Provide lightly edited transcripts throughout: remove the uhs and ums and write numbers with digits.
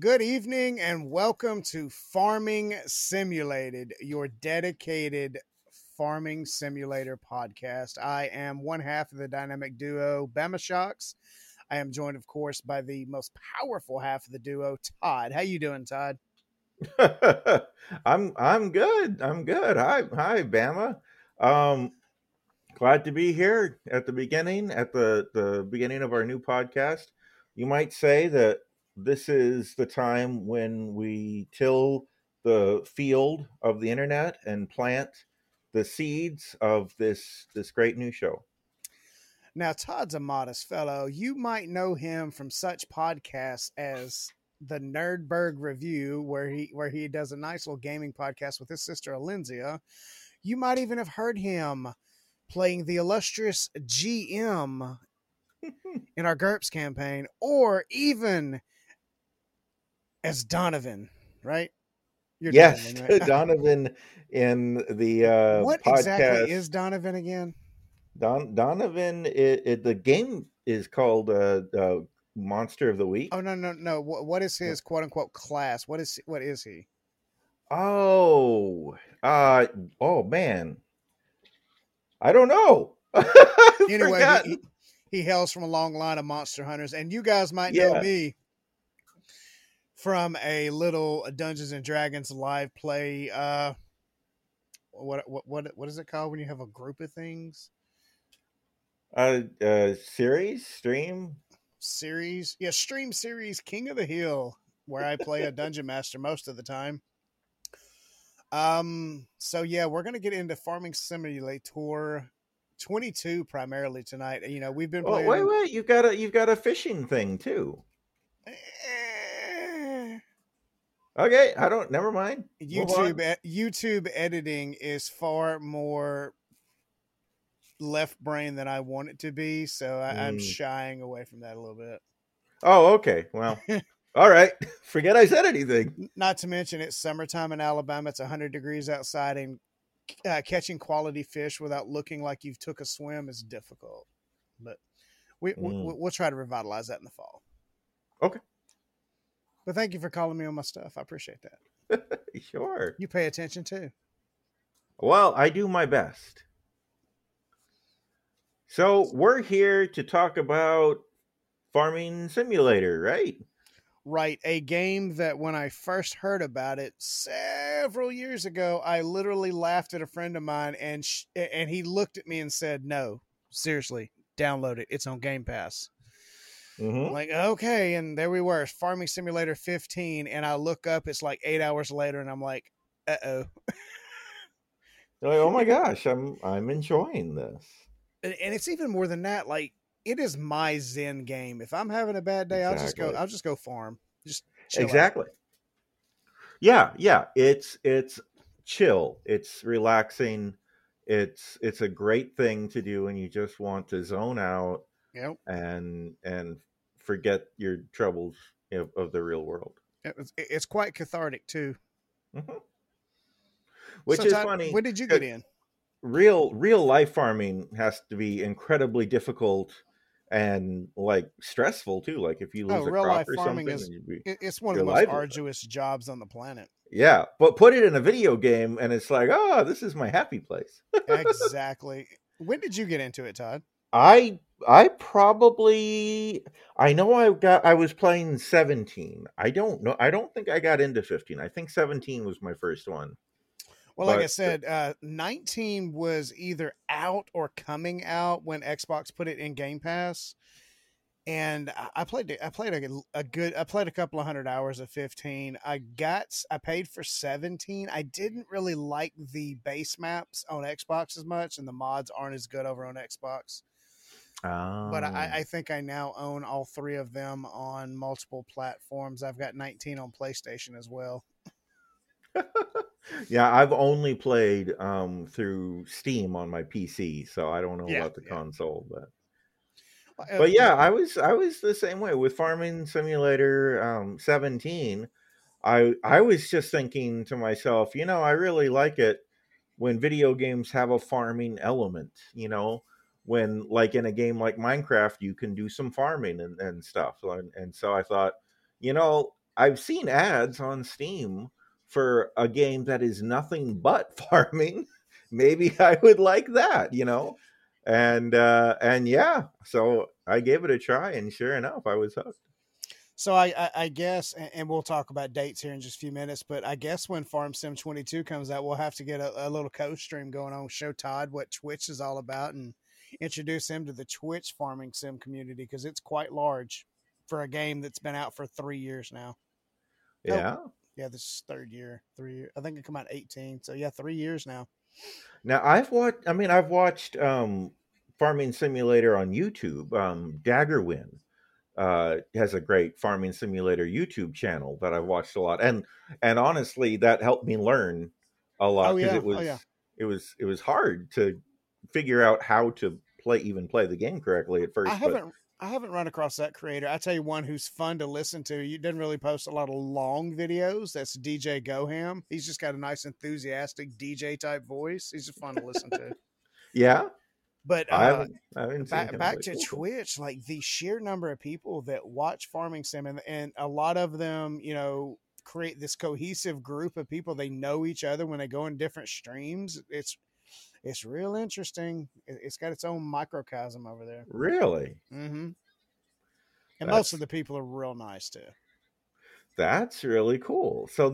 Good evening and welcome to Farming Simulated, your dedicated Farming Simulator podcast. I am one half of the dynamic duo Bama Shocks. I am joined, of course, by the most powerful half of the duo, Todd. How you doing, Todd? I'm good. Hi, Bama. Glad to be here at the beginning, at the beginning of our new podcast. You might say that this is the time when we till the field of the internet and plant the seeds of this great new show. Now, Todd's a modest fellow. You might know him from such podcasts as the Nerdberg Review, where he does a nice little gaming podcast with his sister, Alindia. You might even have heard him playing the illustrious GM in our GURPS campaign, or even as Donovan, right? Donovan, right? Donovan in the what podcast. Exactly is Donovan again? Donovan, the game is called Monster of the Week. Oh no! What is his quote unquote class? What is he? Oh man, I don't know. Anyway, he hails from a long line of monster hunters, and you guys might know me from a little Dungeons and Dragons live play. What is it called when you have a group of things? Stream series King of the Hill, where I play a dungeon master most of the time. So yeah, we're gonna get into Farming Simulator 22 primarily tonight. You know, we've been playing. Oh, wait! You've got a fishing thing too. Okay, never mind. YouTube editing is far more left brain than I want it to be, so I'm shying away from that a little bit. Oh, okay. Well, all right. Forget I said anything. Not to mention it's summertime in Alabama. It's 100 degrees outside, and catching quality fish without looking like you've took a swim is difficult. But we'll try to revitalize that in the fall. Okay. But thank you for calling me on my stuff. I appreciate that. Sure. You pay attention too. Well, I do my best. So we're here to talk about Farming Simulator, right? Right. A game that when I first heard about it several years ago, I literally laughed at a friend of mine and he looked at me and said, "No, seriously, download it. It's on Game Pass." Mm-hmm. Like, okay, and there we were, Farming Simulator 15, and I look up, it's like 8 hours later, and I'm like, uh-oh. Like, oh my gosh, I'm enjoying this. And it's even more than that. Like, it is my zen game. If I'm having a bad day, exactly. I'll just go farm. Just chill exactly. Out. Yeah. It's chill. It's relaxing. It's a great thing to do when you just want to zone out. Yep. And forget your troubles of the real world. It's quite cathartic too. Mm-hmm. Which is funny. When did you get in? Real life farming has to be incredibly difficult and like stressful too. Like if you lose a crop or something, it's one of the most arduous jobs on the planet. Yeah, but put it in a video game and it's like, oh, this is my happy place. Exactly. When did you get into it, Todd? I was playing 17. I don't know. I don't think I got into 15. I think 17 was my first one. Well, but, like I said, 19 was either out or coming out when Xbox put it in Game Pass. And I played a couple of hundred hours of 15. I paid for 17. I didn't really like the base maps on Xbox as much, and the mods aren't as good over on Xbox. But I think I now own all three of them on multiple platforms. I've got 19 on PlayStation as well. Yeah, I've only played through Steam on my PC, so I don't know about the console. But yeah, I was the same way with Farming Simulator 17. I was just thinking to myself, I really like it when video games have a farming element, When, like, in a game like Minecraft, you can do some farming and stuff. And so I thought, I've seen ads on Steam for a game that is nothing but farming. Maybe I would like that, you know? And yeah, so I gave it a try, and sure enough, I was hooked. So I guess, and we'll talk about dates here in just a few minutes, but I guess when Farm Sim 22 comes out, we'll have to get a little co-stream going on, show Todd what Twitch is all about and introduce him to the Twitch Farming Sim community, because it's quite large for a game that's been out for 3 years now. Yeah. Oh, yeah, this is third year. I think it came out 2018. So yeah, 3 years now. Now I've watched Farming Simulator on YouTube. Daggerwin has a great Farming Simulator YouTube channel that I've watched a lot, and honestly that helped me learn a lot, because it was hard to figure out how to play the game correctly at first. I haven't run across that creator. I tell you, one who's fun to listen to. You didn't really post a lot of long videos. That's DJ Goham. He's just got a nice enthusiastic DJ type voice. He's just fun to listen to. Yeah. But back to Twitch, like the sheer number of people that watch Farming Sim, and a lot of them, you know, create this cohesive group of people. They know each other when they go in different streams. It's real interesting. It's got its own microcosm over there. Really? Mm-hmm. And most of the people are real nice too. That's really cool. So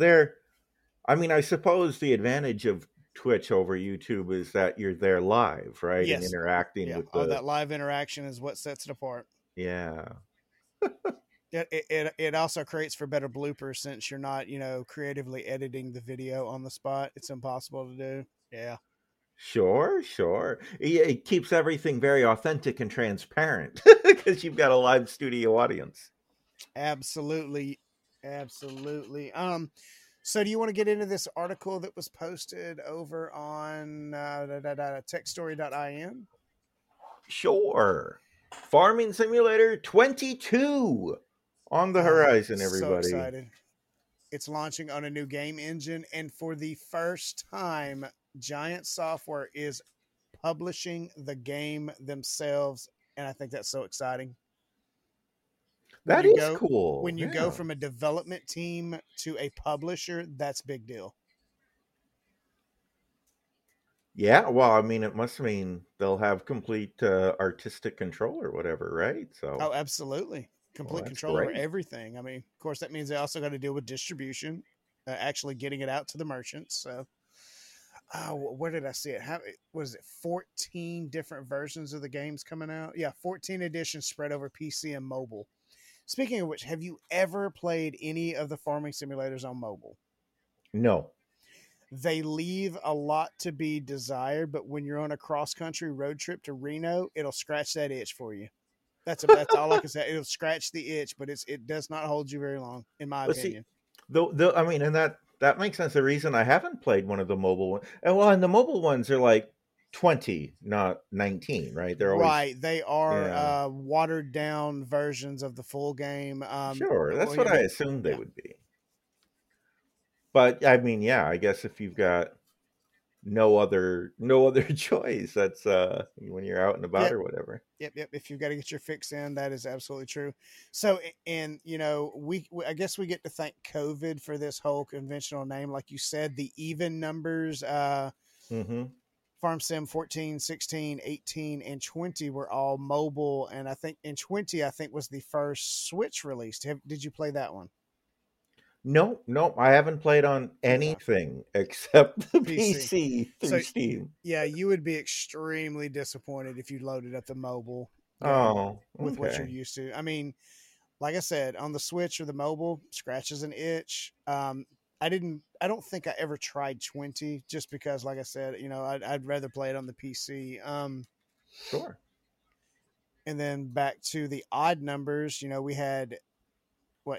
I suppose the advantage of Twitch over YouTube is that you're there live, right? Yes. And interacting with that live interaction is what sets it apart. Yeah. It also creates for better bloopers, since you're not, you know, creatively editing the video on the spot. It's impossible to do. Yeah. Sure. It keeps everything very authentic and transparent, because you've got a live studio audience. Absolutely. So do you want to get into this article that was posted over on techstory.in? Sure. Farming Simulator 22 on the horizon, everybody. So excited. It's launching on a new game engine, and for the first time, Giants Software is publishing the game themselves, and I think that's so exciting. That is cool. When you go from a development team to a publisher, that's a big deal. Yeah, well, I mean, it must mean they'll have complete artistic control or whatever, right? So, oh, absolutely. Complete control over everything. I mean, of course, that means they also got to deal with distribution, actually getting it out to the merchants, so... Oh, where did I see it? Was it 14 different versions of the games coming out? Yeah, 14 editions spread over PC and mobile. Speaking of which, have you ever played any of the farming simulators on mobile? No. They leave a lot to be desired, but when you're on a cross-country road trip to Reno, it'll scratch that itch for you. That's all I can say. It'll scratch the itch, but it does not hold you very long, in my opinion. See, that makes sense. The reason I haven't played one of the mobile ones. And the mobile ones are like 20, not 19, right? They're always, right. They are watered down versions of the full game. Sure. That's what I assumed they would be. But I mean, yeah, I guess if you've got no other choice, that's when you're out and about or whatever. Yep. If you've got to get your fix in, that is absolutely true. So, and you know, we I guess we get to thank COVID for this whole conventional name. Like you said, the even numbers, Farm Sim 14, 16, 18, and 20 were all mobile. And I think in 20, was the first Switch released. Did you play that one? No, I haven't played on anything except the PC through Steam. Yeah, you would be extremely disappointed if you loaded up the mobile with what you're used to. I mean, like I said, on the Switch or the mobile, scratches an itch. I don't think I ever tried 20, just because, like I said, you know, I'd rather play it on the PC. Sure. And then back to the odd numbers, you know, we had...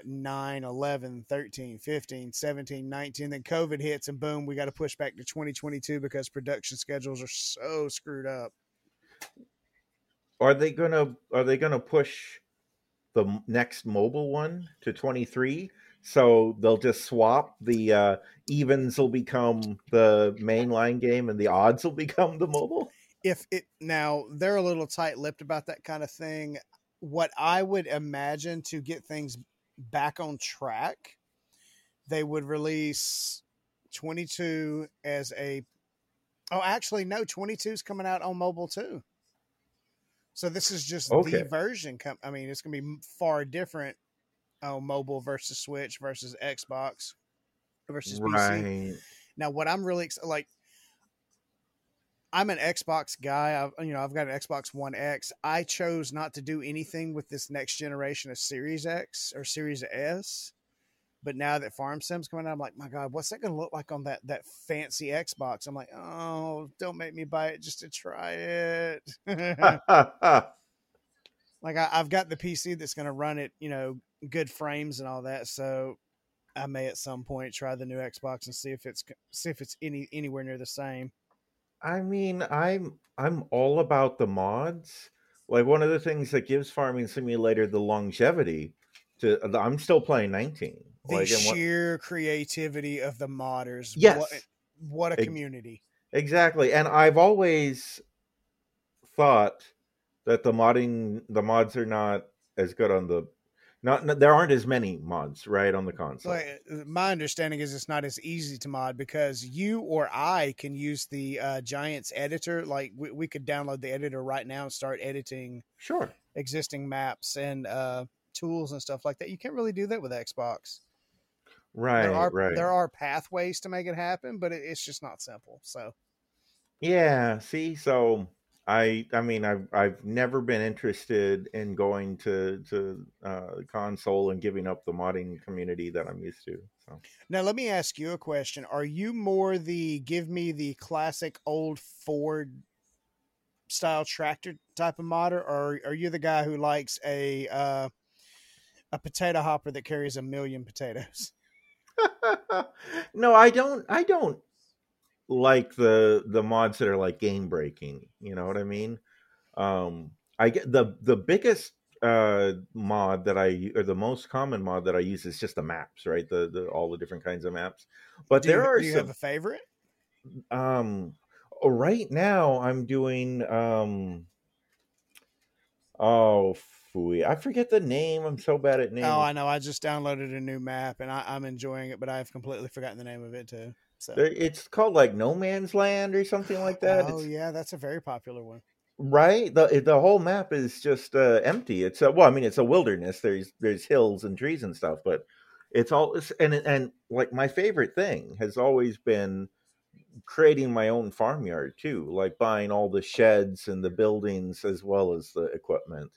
9, 11, 13, 15, 17, 19, then COVID hits and boom, we got to push back to 2022 because production schedules are so screwed up. Are they going to push the next mobile one to 23? So they'll just swap the evens will become the mainline game and the odds will become the mobile. They're a little tight-lipped about that kind of thing. What I would imagine to get things back on track they would release 22 as a... Oh, actually, no, 22 is coming out on mobile, too. So this is just the version. I mean, it's going to be far different on mobile versus Switch versus Xbox versus PC. Now, what I'm really... I'm an Xbox guy. I've got an Xbox One X. I chose not to do anything with this next generation of Series X or Series S. But now that Farm Sim's coming out, I'm like, my God, what's that going to look like on that fancy Xbox? I'm like, oh, don't make me buy it just to try it. I've got the PC that's going to run it, good frames and all that. So I may at some point try the new Xbox and see if it's anywhere near the same. I mean, I'm all about the mods. Like, one of the things that gives Farming Simulator the longevity to... I'm still playing 19. The sheer creativity of the modders. Yes. What a community. Exactly. And I've always thought that the mods are not as good on the... there aren't as many mods, right, on the console. My understanding is it's not as easy to mod because you or I can use the Giants editor. Like, we could download the editor right now and start editing existing maps and tools and stuff like that. You can't really do that with Xbox. Right, There are pathways to make it happen, but it's just not simple. So, yeah, see, so... I've never been interested in going to console and giving up the modding community that I'm used to. So. Now, let me ask you a question. Are you more give me the classic old Ford style tractor type of modder, or are you the guy who likes a potato hopper that carries 1 million potatoes? No, I don't. Like the mods that are like game breaking, you know what I mean? I get the biggest mod the most common mod that I use is just the maps, right? The all the different kinds of maps. But do you have a favorite? Right now I'm doing I forget the name. I'm so bad at names. Oh, I know. I just downloaded a new map and I'm enjoying it, but I've completely forgotten the name of it too. So. It's called like No Man's Land or something like that. Oh, yeah, that's a very popular one. Right? The whole map is just empty. It's a wilderness. There's hills and trees and stuff, but it's all and like my favorite thing has always been creating my own farmyard too, like buying all the sheds and the buildings as well as the equipment.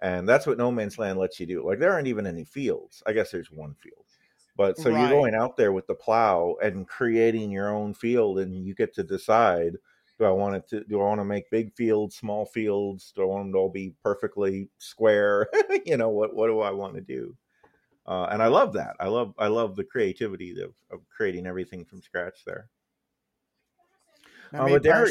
And that's what No Man's Land lets you do. Like, there aren't even any fields. I guess there's one field. But so you're going out there with the plow and creating your own field, and you get to decide: do I want to make big fields, small fields? Do I want them to all be perfectly square? What do I want to do? And I love that. I love the creativity of creating everything from scratch there. But there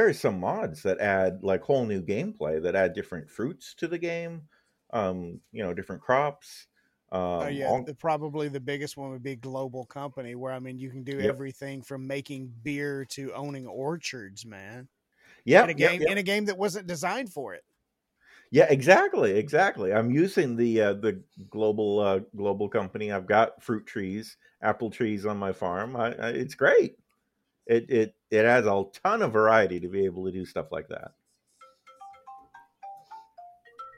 are some mods that add like whole new gameplay that add different fruits to the game. Different crops. Probably the biggest one would be Global Company, where, I mean, you can do everything from making beer to owning orchards, man. Yeah. In a game that wasn't designed for it. Yeah, exactly. I'm using the Global Company. I've got fruit trees, apple trees on my farm. It's great. It adds a ton of variety to be able to do stuff like that.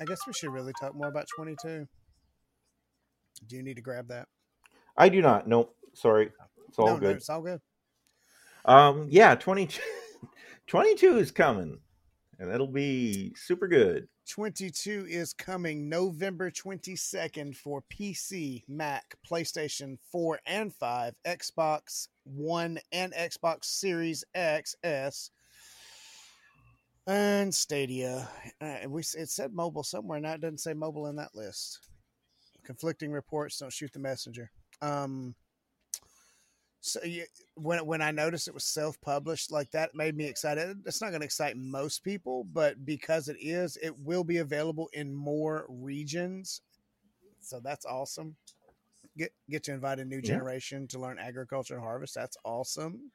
I guess we should really talk more about 22. Do you need to grab that? I do not. Nope. Sorry. It's all good. It's all good. 22 is coming, and it'll be super good. 22 is coming November 22nd for PC, Mac, PlayStation 4 and 5, Xbox One and Xbox Series X, S, and Stadia. It said mobile somewhere. Now it doesn't say mobile in that list. Conflicting reports, don't shoot the messenger. When I noticed it was self-published, like, that made me excited. It's not going to excite most people, but because it is, it will be available in more regions, so that's awesome. Get to invite a new generation to learn agriculture and harvest. That's awesome.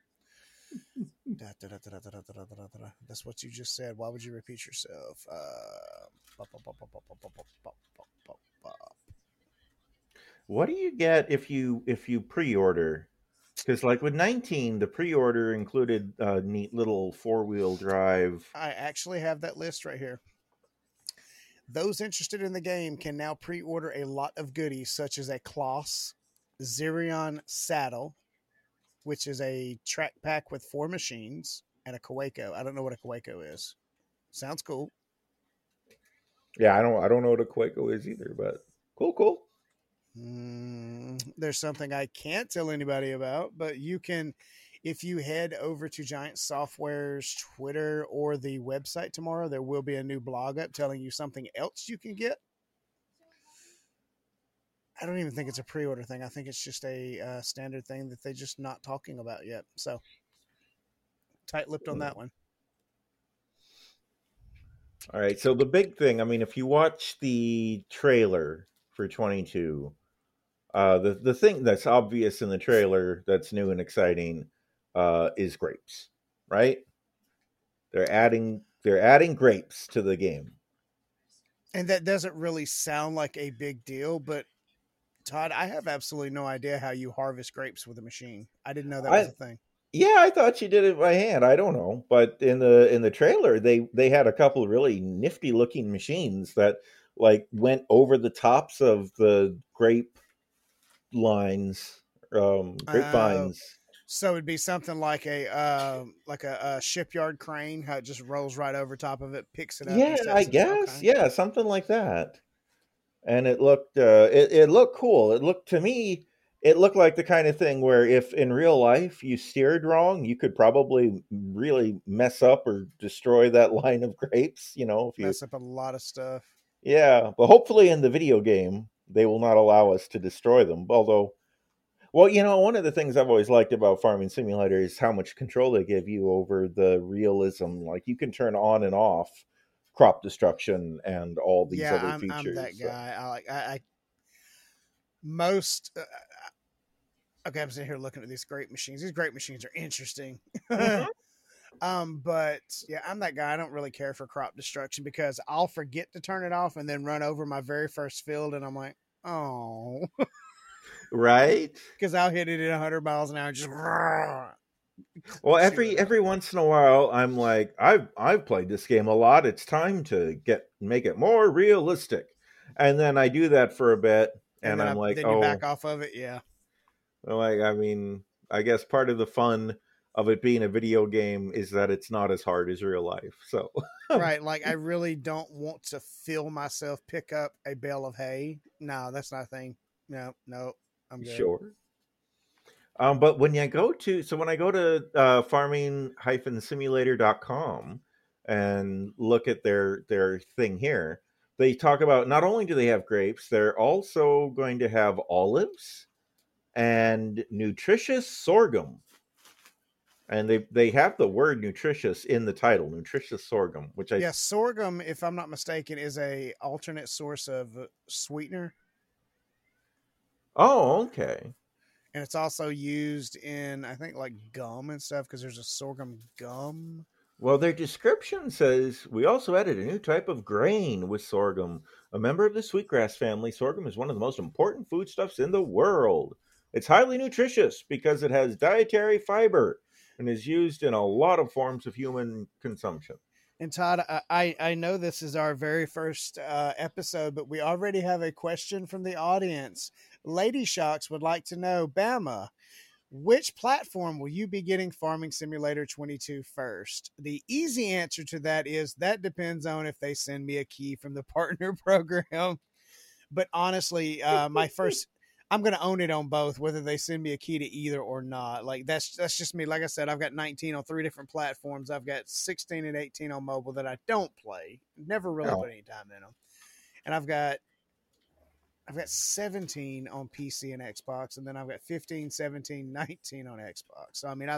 That's what you just said. Why would you repeat yourself? What do you get if you pre-order? Because like with 19, the pre-order included a neat little four-wheel drive. I actually have that list right here. Those interested in the game can now pre-order a lot of goodies, such as a Kloss Xerion saddle, which is a track pack with four machines, and a Kaweco. I don't know what a Kaweco is. Sounds cool. Yeah, I don't know what a Kaweco is either, but cool. There's something I can't tell anybody about, but you can, if you head over to Giants Software's Twitter or the website tomorrow, there will be a new blog up telling you something else you can get. I don't even think it's a pre-order thing. I think it's just a standard thing that they're just not talking about yet. So tight-lipped on that one. All right. So the big thing, I mean, if you watch the trailer for 22, the thing that's obvious in the trailer that's new and exciting is grapes, right? They're adding grapes to the game. And that doesn't really sound like a big deal, but Todd, I have absolutely no idea how you harvest grapes with a machine. I didn't know that was a thing. Yeah, I thought you did it by hand. I don't know, but in the trailer they had a couple of really nifty looking machines that like went over the tops of the grapevines. So it'd be something like a shipyard crane, how it just rolls right over top of it, picks it up. Yeah, I guess. Yeah, something like that. And it looked it looked cool. It looked like the kind of thing where if in real life you steered wrong, you could probably really mess up or destroy that line of grapes, you know, if you mess up a lot of stuff. Yeah, but hopefully in the video game they will not allow us to destroy them. Although, well, you know, one of the things I've always liked about Farming Simulator is how much control they give you over the realism. Like you can turn on and off crop destruction and all these other features. Yeah, I'm that guy. Okay, I'm sitting here looking at these grape machines. These grape machines are interesting. Mm-hmm. But yeah, I'm that guy. I don't really care for crop destruction because I'll forget to turn it off and then run over my very first field. And I'm like, oh, right. Cause I'll hit it at 100 miles an hour. Just well, every once in a while I'm like, I've played this game a lot. It's time to make it more realistic. And then I do that for a bit and I'm like, then you back off of it. Yeah. Like, I mean, I guess part of the fun of it being a video game is that it's not as hard as real life. So right, like I really don't want to feel myself pick up a bale of hay. No, that's not a thing. No, I'm good. Sure. But when you go to, so when I go to farming-simulator.com and look at their thing here, they talk about not only do they have grapes, they're also going to have olives and nutritious sorghum. And they have the word nutritious in the title, nutritious sorghum, which sorghum, if I'm not mistaken, is an alternate source of sweetener. Oh, okay. And it's also used in, I think, like gum and stuff because there's a sorghum gum. Well, their description says, we also added a new type of grain with sorghum. A member of the sweetgrass family, sorghum is one of the most important foodstuffs in the world. It's highly nutritious because it has dietary fiber and is used in a lot of forms of human consumption. And Todd, I know this is our very first episode, but we already have a question from the audience. Lady Shocks would like to know, Bama, which platform will you be getting Farming Simulator 22 first? The easy answer to that is that depends on if they send me a key from the partner program. But honestly, I'm going to own it on both, whether they send me a key to either or not. Like that's just me. Like I said, I've got 19 on three different platforms. I've got 16 and 18 on mobile that I don't play. Never really put any time in them. And I've got 17 on PC and Xbox, and then I've got 15, 17, 19 on Xbox. So, I mean,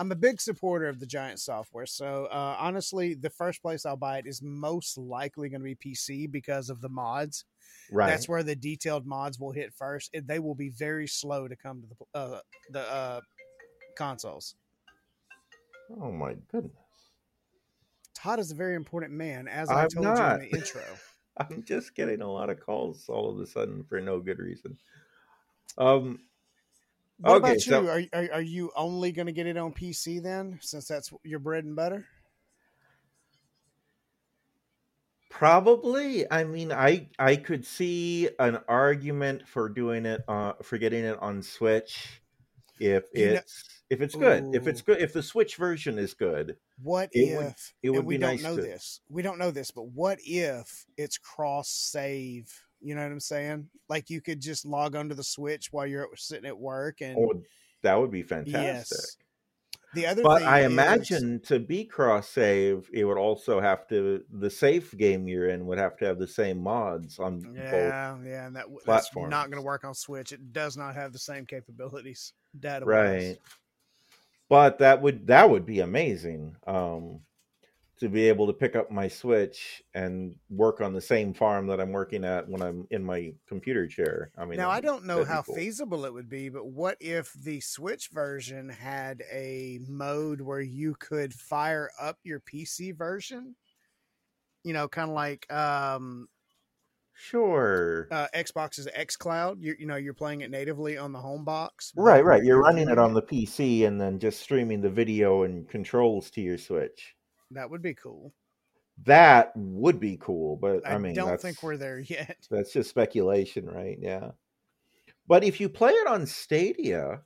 I'm a big supporter of the Giant Software. So, honestly, the first place I'll buy it is most likely going to be PC because of the mods. Right. That's where the detailed mods will hit first. They will be very slow to come to the consoles. Oh, my goodness. Todd is a very important man, as I told you in the intro. I'm just getting a lot of calls all of a sudden for no good reason. What about you? So, are you only going to get it on PC then, since that's your bread and butter? Probably. I mean, I could see an argument for doing it, for getting it on Switch, if it's good, if the Switch version is good. What if what if it's cross save? You know what I'm saying? Like, you could just log onto the Switch while you're sitting at work, and that would be fantastic. Yes. But I imagine to be cross save, it would also have to, the safe game you're in would have to have the same mods on both. Yeah, and that's not going to work on Switch. It does not have the same capabilities. Data right. But that would be amazing. To be able to pick up my Switch and work on the same farm that I'm working at when I'm in my computer chair. I mean, now I don't know how feasible it would be, but what if the Switch version had a mode where you could fire up your PC version? You know, kind of like Xbox's xCloud. You're playing it natively on the home box. Right. You're running it on the PC and then just streaming the video and controls to your Switch. That would be cool. That would be cool, but I mean, don't think we're there yet. That's just speculation, right? Yeah. But if you play it on Stadia,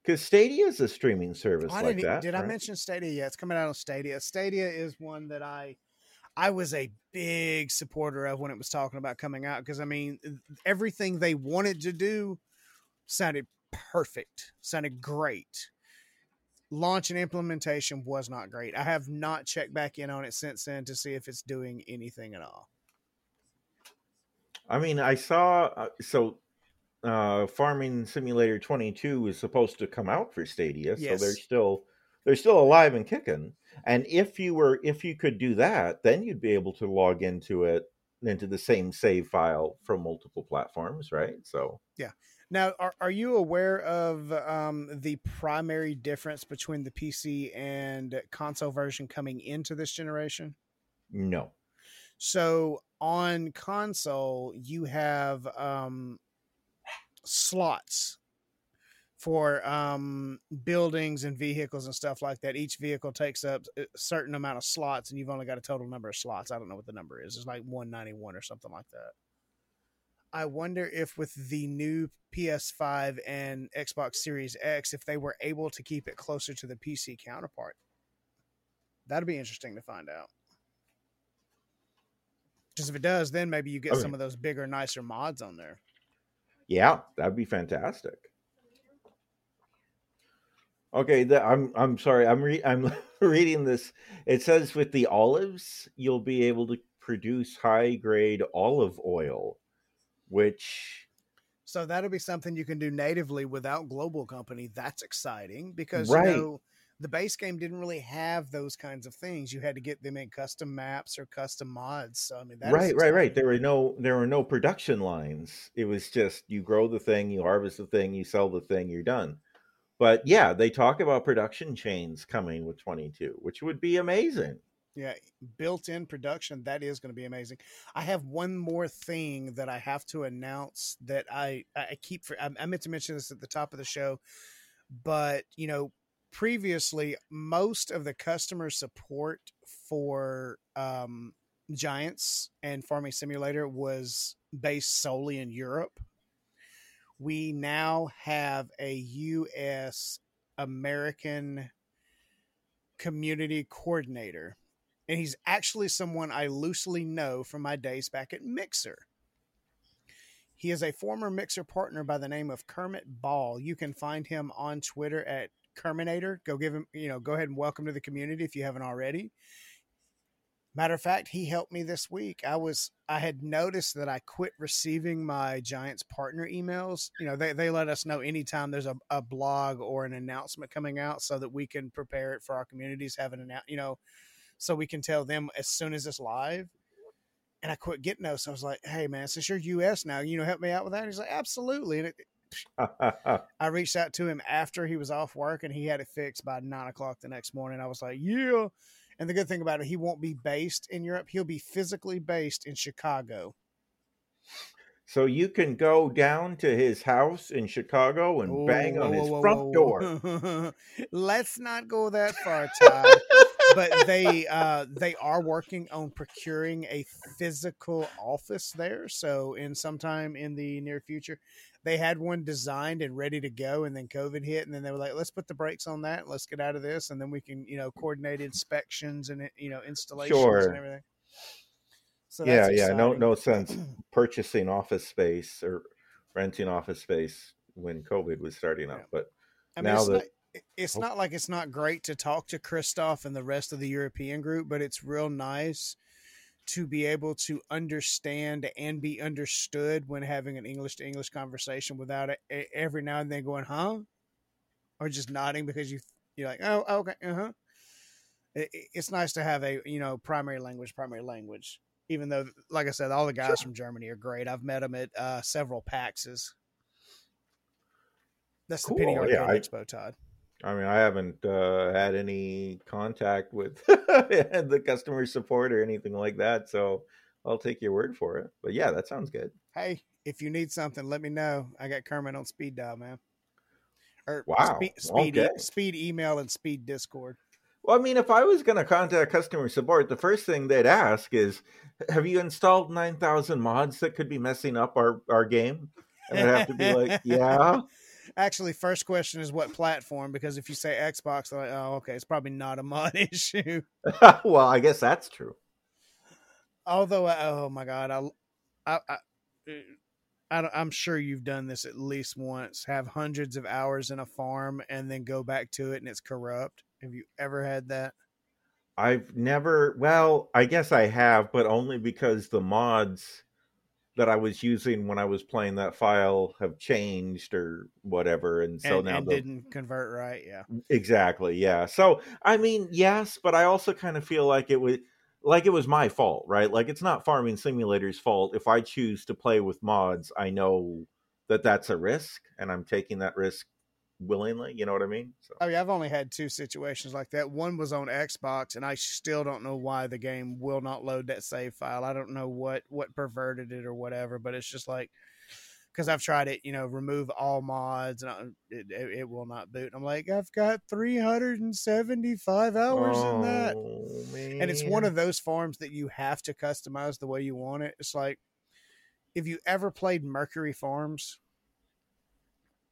because Stadia is a streaming service I mention Stadia? Yeah, it's coming out on Stadia. Stadia is one that I was a big supporter of when it was talking about coming out, because I mean, everything they wanted to do sounded perfect, sounded great. Launch and implementation was not great. I have not checked back in on it since then to see if it's doing anything at all. I mean, I saw... So Farming Simulator 22 is supposed to come out for Stadia, yes. So they're still alive and kicking. And if you could do that, then you'd be able to log into the same save file from multiple platforms, right? So... yeah. Now, are you aware of the primary difference between the PC and console version coming into this generation? No. So on console, you have slots for buildings and vehicles and stuff like that. Each vehicle takes up a certain amount of slots, and you've only got a total number of slots. I don't know what the number is. It's like 191 or something like that. I wonder if with the new PS5 and Xbox Series X, if they were able to keep it closer to the PC counterpart. That'd be interesting to find out. Because if it does, then maybe you get some of those bigger, nicer mods on there. Yeah, that'd be fantastic. Okay, I'm sorry. I'm reading this. It says with the olives, you'll be able to produce high-grade olive oil. So that'll be something you can do natively without Global Company. That's exciting because the base game didn't really have those kinds of things. You had to get them in custom maps or custom mods. So I mean, that's right. There were no production lines. It was just you grow the thing, you harvest the thing, you sell the thing, you're done. But yeah, they talk about production chains coming with 22, which would be amazing. Yeah, built-in production, that is going to be amazing. I have one more thing that I have to announce that I meant to mention this at the top of the show, but, you know, previously, most of the customer support for Giants and Farming Simulator was based solely in Europe. We now have a U.S. American community coordinator. And he's actually someone I loosely know from my days back at Mixer. He is a former Mixer partner by the name of Kermit Ball. You can find him on Twitter at Kerminator. Go ahead and welcome to the community if you haven't already. Matter of fact, he helped me this week. I had noticed that I quit receiving my Giants partner emails. You know, they let us know anytime there's a blog or an announcement coming out so that we can prepare it for our communities, so we can tell them as soon as it's live. And I quit getting those. So I was like, hey, man, since you're U.S. now, help me out with that? And he's like, absolutely. And I reached out to him after he was off work, and he had it fixed by 9 o'clock the next morning. I was like, yeah. And the good thing about it, he won't be based in Europe. He'll be physically based in Chicago. So you can go down to his house in Chicago and bang on his front door. Let's not go that far, Todd. But they are working on procuring a physical office there. So in sometime in the near future, they had one designed and ready to go, and then COVID hit, and then they were like, "Let's put the brakes on that. Let's get out of this, and then we can, coordinate inspections and installations and everything." So that's exciting. No sense purchasing office space or renting office space when COVID was starting up, but it's not like it's not great to talk to Christoph and the rest of the European group, but it's real nice to be able to understand and be understood when having an English to English conversation without every now and then going, huh? Or just nodding because you're like, oh, okay. Uh-huh. It's nice to have a, primary language, even though, like I said, all the guys from Germany are great. I've met them at several PAXs. That's cool. The Penny Arcade Expo, Todd. I mean, I haven't had any contact with the customer support or anything like that, so I'll take your word for it. But yeah, that sounds good. Hey, if you need something, let me know. I got Kermit on speed dial, man. Or speed email and speed Discord. Well, I mean, if I was going to contact customer support, the first thing they'd ask is, have you installed 9,000 mods that could be messing up our game? And I'd have to be like, yeah. Actually, first question is what platform? Because if you say Xbox, they're like, oh, okay, it's probably not a mod issue. Well, I guess that's true. Although, oh my God, I'm sure you've done this at least once. Have hundreds of hours in a farm and then go back to it and it's corrupt. Have you ever had that? I've never. Well, I guess I have, but only because the mods that I was using when I was playing that file have changed or whatever. And so didn't convert right. Yeah, exactly. Yeah. So, I mean, yes, but I also kind of feel like it was my fault, right? Like it's not Farming Simulator's fault. If I choose to play with mods, I know that that's a risk and I'm taking that risk willingly. You know what I mean? So. I mean, I've only had two situations like that. One was on Xbox, and I still don't know why the game will not load that save file. I don't know what perverted it or whatever, but it's just like, because I've tried it, remove all mods, and it will not boot. And I'm like, I've got 375 hours in that. Man. And it's one of those farms that you have to customize the way you want it. It's like, if you ever played Mercury Farms?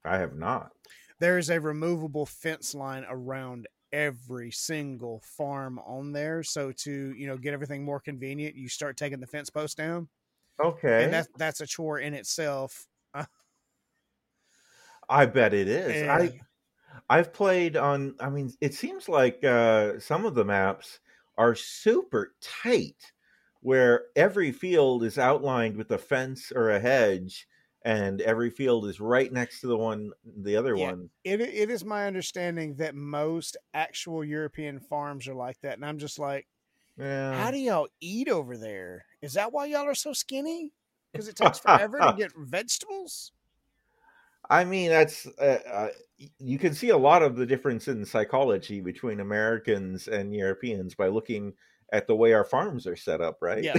I have not. There is a removable fence line around every single farm on there. So to, get everything more convenient, you start taking the fence post down. Okay. And that's a chore in itself. I bet it is. And I've played on, I mean, it seems like some of the maps are super tight where every field is outlined with a fence or a hedge. And every field is right next to the other one. It is my understanding that most actual European farms are like that. And I'm just like, How do y'all eat over there? Is that why y'all are so skinny? Because it takes forever to get vegetables? I mean, that's you can see a lot of the difference in psychology between Americans and Europeans by looking at the way our farms are set up, right? Yeah.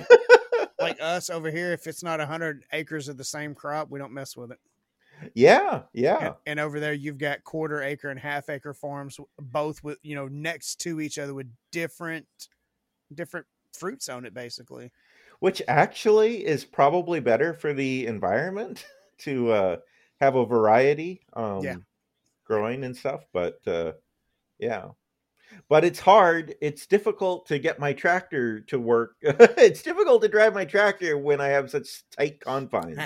Like us over here, if it's not 100 acres of the same crop, we don't mess with it. Yeah, yeah. And over there, you've got quarter acre and half acre farms, both with next to each other with different fruits on it, basically. Which actually is probably better for the environment to have a variety growing and stuff. But yeah. But it's hard. It's difficult to get my tractor to work. It's difficult to drive my tractor when I have such tight confines.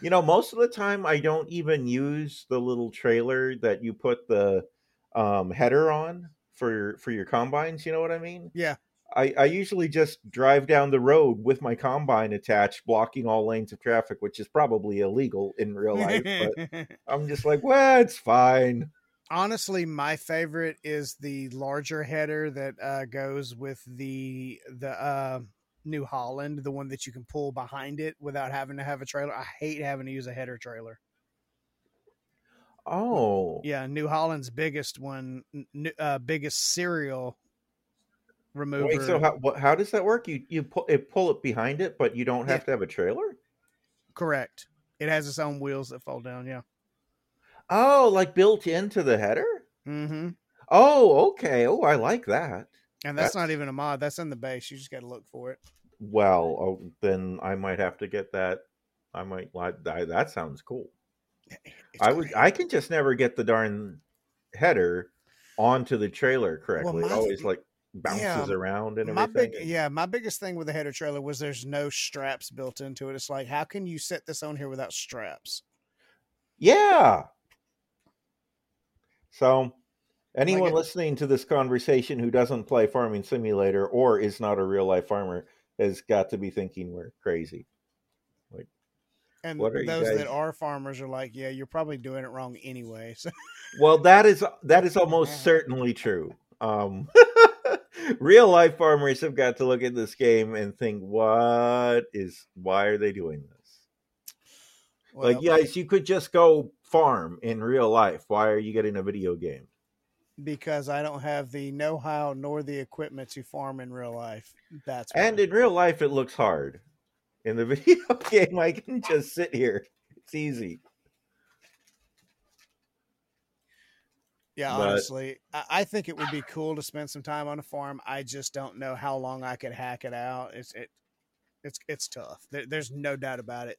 Most of the time I don't even use the little trailer that you put the header on for your combines. You know what I mean? Yeah. I usually just drive down the road with my combine attached, blocking all lanes of traffic, which is probably illegal in real life. But I'm just like, well, it's fine. Honestly, my favorite is the larger header that goes with the New Holland, the one that you can pull behind it without having to have a trailer. I hate having to use a header trailer. Oh, yeah, New Holland's biggest cereal remover. Wait, so how does that work? You pull it behind it, but you don't have to have a trailer? Correct. It has its own wheels that fold down, yeah. Oh, like built into the header? Mm-hmm. Oh, okay. Oh, I like that. And that's not even a mod. That's in the base. You just got to look for it. Well, then I might have to get that. That sounds cool. I can just never get the darn header onto the trailer correctly. Well, bounces around and everything. My biggest thing with the header trailer was there's no straps built into it. It's like, how can you set this on here without straps? Yeah. So anyone listening to this conversation who doesn't play Farming Simulator or is not a real life farmer has got to be thinking we're crazy. And those that are farmers are like, yeah, you're probably doing it wrong anyway. So. Well, that is almost certainly true. Real life farmers have got to look at this game and think, why are they doing this? Well, you could just go farm in real life. Why are you getting a video game? Because I don't have the know-how nor the equipment to farm in real life. In real life, it looks hard. In the video game, I can just sit here. It's easy. Yeah, honestly, I think it would be cool to spend some time on a farm. I just don't know how long I could hack it out. It's tough. There's no doubt about it.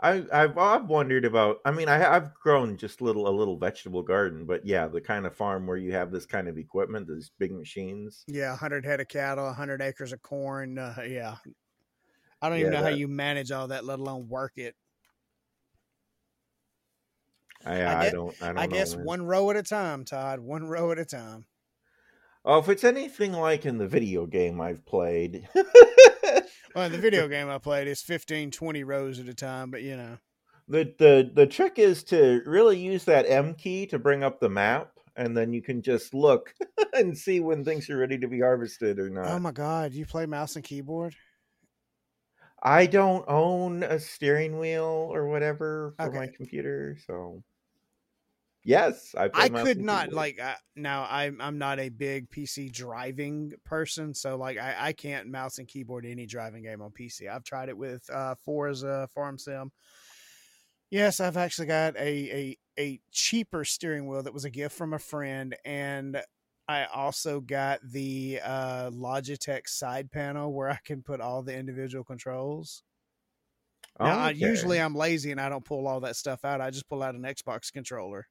I've wondered about. I mean, I've grown just a little vegetable garden, but yeah, the kind of farm where you have this kind of equipment, these big machines. Yeah, 100 head of cattle, 100 acres of corn. Yeah. I don't even know how you manage all that, let alone work it. I guess one row at a time, Todd. One row at a time. Oh, if it's anything like in the video game I've played. Well, in the video game I played, it's 15, 20 rows at a time, but you know. The trick is to really use that M key to bring up the map. And then you can just look and see when things are ready to be harvested or not. Oh my God. You play mouse and keyboard? I don't own a steering wheel or whatever for my computer, so yes, I'm not a big PC driving person, so I can't mouse and keyboard any driving game on PC. I've tried it with Forza Farm Sim. Yes, I've actually got a cheaper steering wheel that was a gift from a friend, and I also got the Logitech side panel where I can put all the individual controls. Okay. Now, usually I'm lazy and I don't pull all that stuff out. I just pull out an Xbox controller.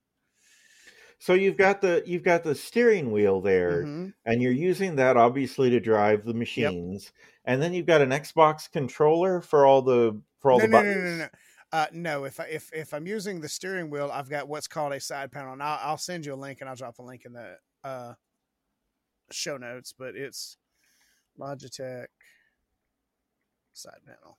So you've got the steering wheel there, mm-hmm. and you're using that obviously to drive the machines, and then you've got an Xbox controller for all the buttons. No. No, if I'm using the steering wheel, I've got what's called a side panel, and I'll send you a link and I'll drop a link in the show notes, but it's Logitech side panel.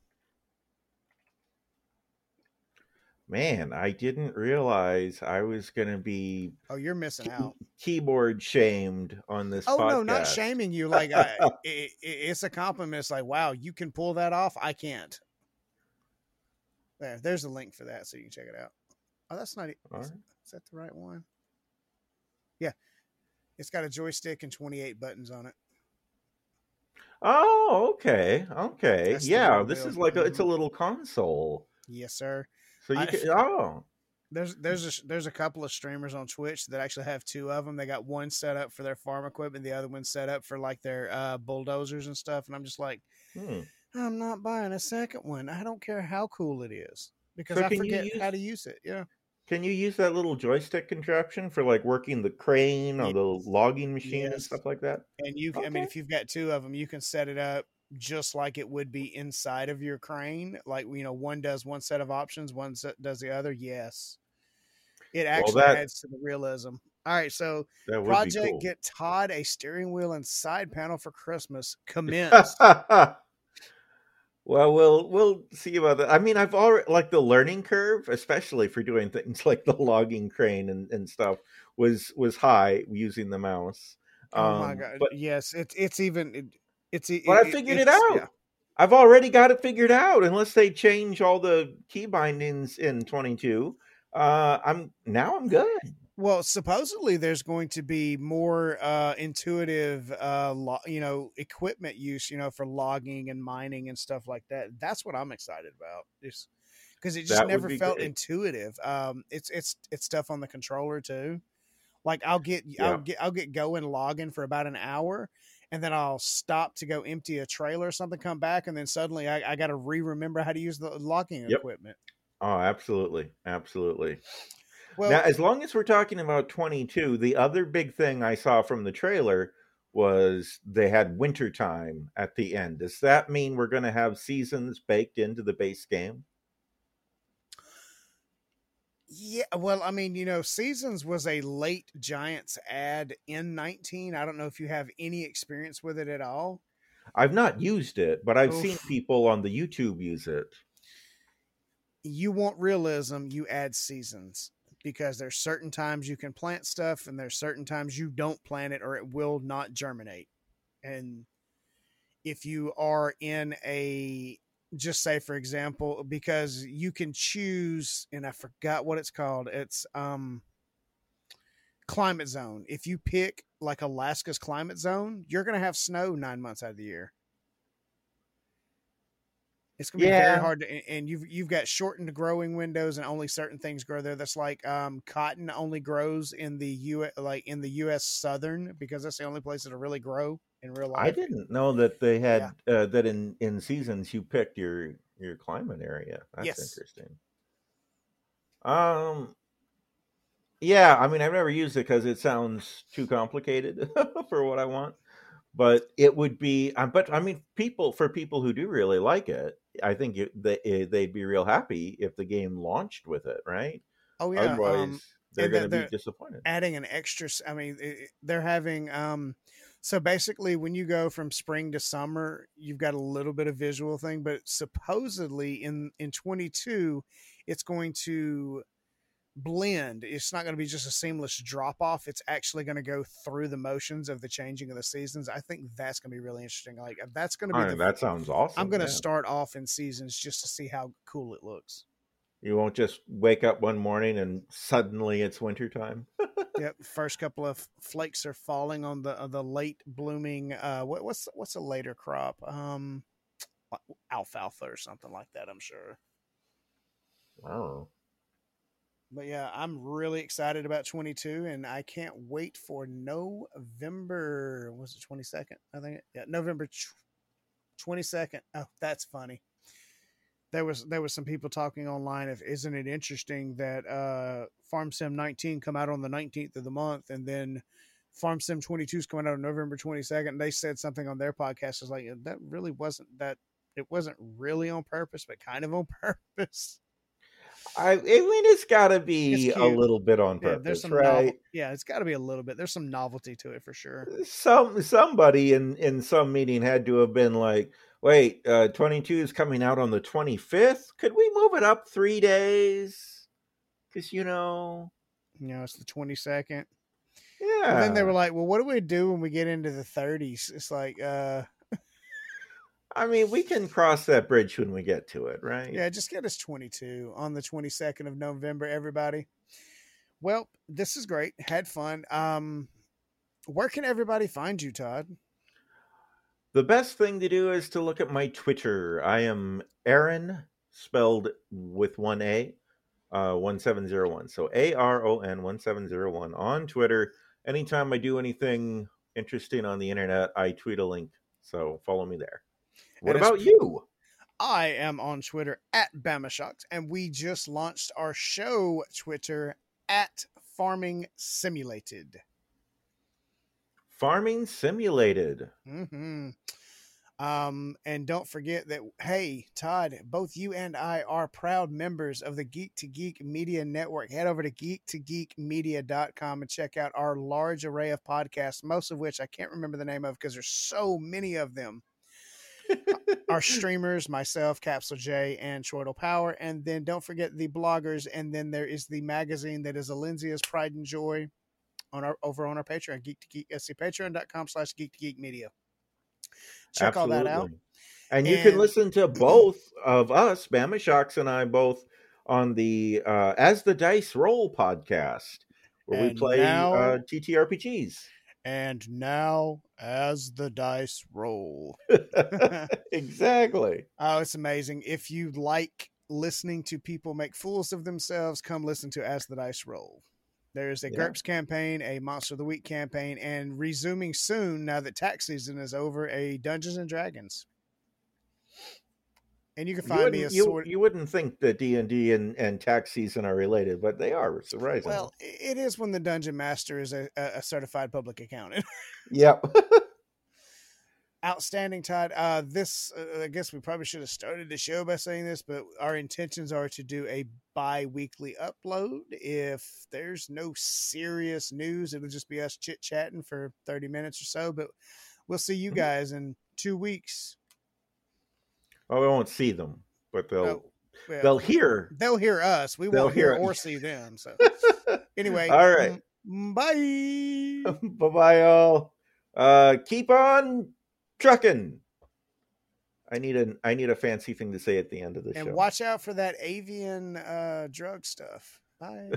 Man, I didn't realize I was going to be you're missing out. Keyboard shamed on this podcast. No, not shaming you. Like it's a compliment. It's like, wow, you can pull that off. I can't. There's a link for that so you can check it out. Oh, that's not it. Is that the right one? Yeah. It's got a joystick and 28 buttons on it. Oh, okay. Okay. That's this is like it's a little console. Yes, sir. So you there's a couple of streamers on Twitch that actually have two of them. They got one set up for their farm equipment, the other one set up for like their bulldozers and stuff, and I'm just like, I'm not buying a second one. I don't care how cool it is because I forget how to use it. Yeah. Can you use that little joystick contraption for like working the crane or the logging machine and stuff like that? And if you've got two of them, you can set it up just like it would be inside of your crane. Like, you know, one does one set of options, one does the other. Yes. It actually adds to the realism. All right. So Project cool. Get Todd a steering wheel and side panel for Christmas commenced. Well, we'll see about that. I mean, I've already the learning curve, especially for doing things like the logging crane and stuff, was high using the mouse. Oh my God! But, yes, I figured it out. Yeah. I've already got it figured out. Unless they change all the key bindings in 22, I'm good. Well, supposedly there's going to be more intuitive, equipment use, for logging and mining and stuff like that. That's what I'm excited about, because it just never felt intuitive. It's stuff on the controller too. Like I'll get going logging for about an hour, and then I'll stop to go empty a trailer or something, come back, and then suddenly I got to remember how to use the logging equipment. Oh, absolutely. Well, now, as long as we're talking about 22, the other big thing I saw from the trailer was they had wintertime at the end. Does that mean we're going to have seasons baked into the base game? Yeah, well, I mean, Seasons was a late Giants ad in 19. I don't know if you have any experience with it at all. I've not used it, but I've seen people on the YouTube use it. You want realism, you add seasons. Because there's certain times you can plant stuff and there's certain times you don't plant it or it will not germinate. And if you are in just say, for example, because you can choose, and I forgot what it's called. It's climate zone. If you pick like Alaska's climate zone, you're going to have snow 9 months out of the year. It's going to be very hard to, and you've got shortened growing windows and only certain things grow there. That's like cotton only grows in the U.S. Southern, because that's the only place it'll really grow in real life. I didn't know that they had that in seasons you picked your climate area. That's interesting. Yeah, I mean, I've never used it because it sounds too complicated for what I want. But it would be, but I mean, people who do really like it, I think they'd be real happy if the game launched with it, right? Oh yeah. Otherwise, they're going to be disappointed. Adding an extra, I mean, they're having. So basically, when you go from spring to summer, you've got a little bit of visual thing, but supposedly in 22, it's going to blend. It's not going to be just a seamless drop off. It's actually going to go through the motions of the changing of the seasons. I think that's going to be really interesting. Like that's going to be that sounds awesome. I'm going to start off in seasons just to see how cool it looks. You won't just wake up one morning and suddenly it's wintertime. Yep, first couple of flakes are falling on the late blooming what's a later crop? Alfalfa or something like that, I'm sure. Wow. But yeah, I'm really excited about 22, and I can't wait for November. Was it 22nd? I think November 22nd. Oh, that's funny. There was some people talking online. Isn't it interesting that Farm Sim 19 come out on the 19th of the month, and then Farm Sim 22 is coming out on November 22nd? They said something on their podcast is like that really wasn't that. It wasn't really on purpose, but kind of on purpose. I mean, it's got to be a little bit on purpose, right? It's got to be a little bit. There's some novelty to it for sure. Somebody in some meeting had to have been like, wait, 22 is coming out on the 25th? Could we move it up 3 days? Because, it's the 22nd. Yeah. And then they were like, well, what do we do when we get into the 30s? It's like, I mean, we can cross that bridge when we get to it, right? Yeah, just get us 22 on the 22nd of November, everybody. Well, this is great. Had fun. Where can everybody find you, Todd? The best thing to do is to look at my Twitter. I am Aaron, spelled with one A, 1701. So ARON 1701 on Twitter. Anytime I do anything interesting on the internet, I tweet a link. So follow me there. What about you? I am on Twitter at Bama Shocks, and we just launched our show Twitter at Farming Simulated. Farming Simulated. Mm-hmm. And don't forget that, hey, Todd, both you and I are proud members of the Geek2Geek Media Network. Head over to geek2geekmedia.com and check out our large array of podcasts, most of which I can't remember the name of because there's so many of them. Our streamers, myself, Capsule J, and Chortle Power. And then don't forget the bloggers. And then there is the magazine that is Alindia's Pride and Joy over on our Patreon, geek2geek, patreon.com/geek2geek media. Check Absolutely. All that out. And you can listen to both of us, Bama Shocks and I, both on the As the Dice Roll podcast. where we play TTRPGs. And now, as the dice roll. Exactly. Oh, it's amazing. If you like listening to people make fools of themselves, come listen to As the Dice Roll. There's a GURPS campaign, a Monster of the Week campaign, and resuming soon, now that tax season is over, a Dungeons and Dragons. And you can find me a sort. You wouldn't think that D&D and tax season are related, but they are, surprisingly. Well, it is when the Dungeon Master is a certified public accountant. Yep. Outstanding, Todd. I guess we probably should have started the show by saying this, but our intentions are to do a bi-weekly upload. If there's no serious news, it'll just be us chit-chatting for 30 minutes or so, but we'll see you guys in 2 weeks. Well, we won't see them, but they'll hear us. We won't hear or see them. So anyway, all right. Bye. Bye-bye, all. Keep on trucking. I need a fancy thing to say at the end of the show. And watch out for that avian drug stuff. Bye.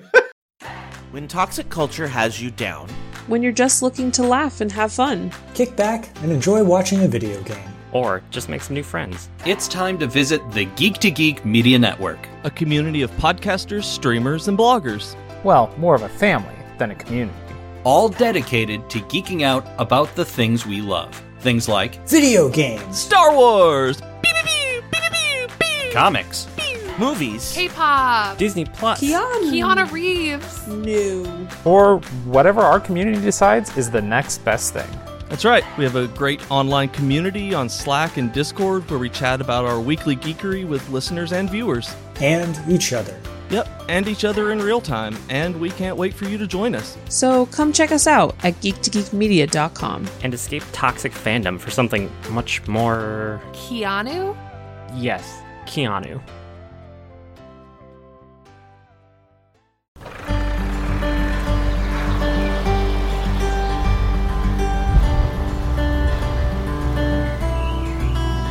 When toxic culture has you down. When you're just looking to laugh and have fun. Kick back and enjoy watching a video game. Or just make some new friends. It's time to visit the Geek2Geek Media Network, a community of podcasters, streamers, and bloggers. Well, more of a family than a community. All dedicated to geeking out about the things we love. Things like video games, Star Wars, beep, beep, beep, beep, beep, comics, beep, movies, K-pop, Disney+, Keanu Reeves, new, or whatever our community decides is the next best thing. That's right. We have a great online community on Slack and Discord where we chat about our weekly geekery with listeners and viewers. And each other. Yep, and each other in real time. And we can't wait for you to join us. So come check us out at geek2geekmedia.com. And escape toxic fandom for something much more... Keanu? Yes, Keanu.